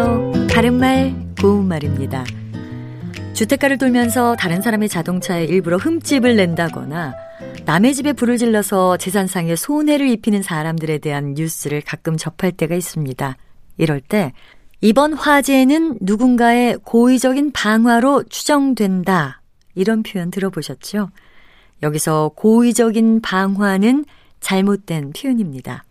안녕하세요. 다른말 고운말입니다. 주택가를 돌면서 다른 사람의 자동차에 일부러 흠집을 낸다거나 남의 집에 불을 질러서 재산상에 손해를 입히는 사람들에 대한 뉴스를 가끔 접할 때가 있습니다. 이럴 때 이번 화재는 누군가의 고의적인 방화로 추정된다. 이런 표현 들어보셨죠? 여기서 고의적인 방화는 잘못된 표현입니다.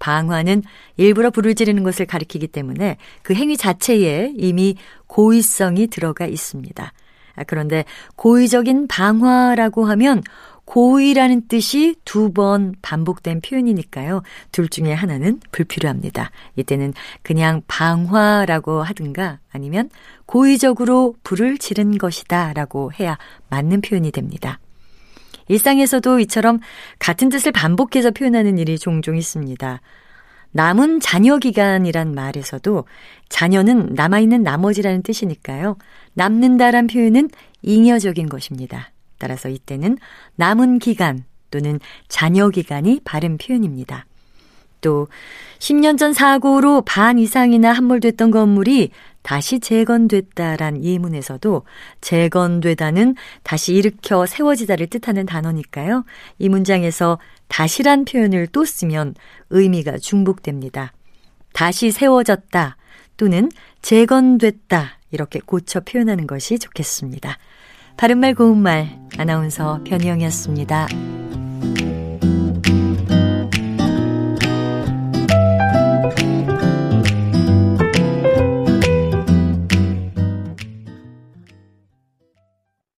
방화는 일부러 불을 지르는 것을 가리키기 때문에 그 행위 자체에 이미 고의성이 들어가 있습니다. 그런데 고의적인 방화라고 하면 고의라는 뜻이 두 번 반복된 표현이니까요. 둘 중에 하나는 불필요합니다. 이때는 그냥 방화라고 하든가 아니면 고의적으로 불을 지른 것이다 라고 해야 맞는 표현이 됩니다. 일상에서도 이처럼 같은 뜻을 반복해서 표현하는 일이 종종 있습니다. 남은 잔여 기간이란 말에서도 잔여는 남아있는 나머지라는 뜻이니까요. 남는다란 표현은 잉여적인 것입니다. 따라서 이때는 남은 기간 또는 잔여 기간이 바른 표현입니다. 또 10년 전 사고로 반 이상이나 함몰됐던 건물이 다시 재건됐다란 예문에서도 재건되다는 다시 일으켜 세워지다를 뜻하는 단어니까요. 이 문장에서 다시란 표현을 또 쓰면 의미가 중복됩니다. 다시 세워졌다 또는 재건됐다 이렇게 고쳐 표현하는 것이 좋겠습니다. 바른말 고운말 아나운서 변희영이었습니다.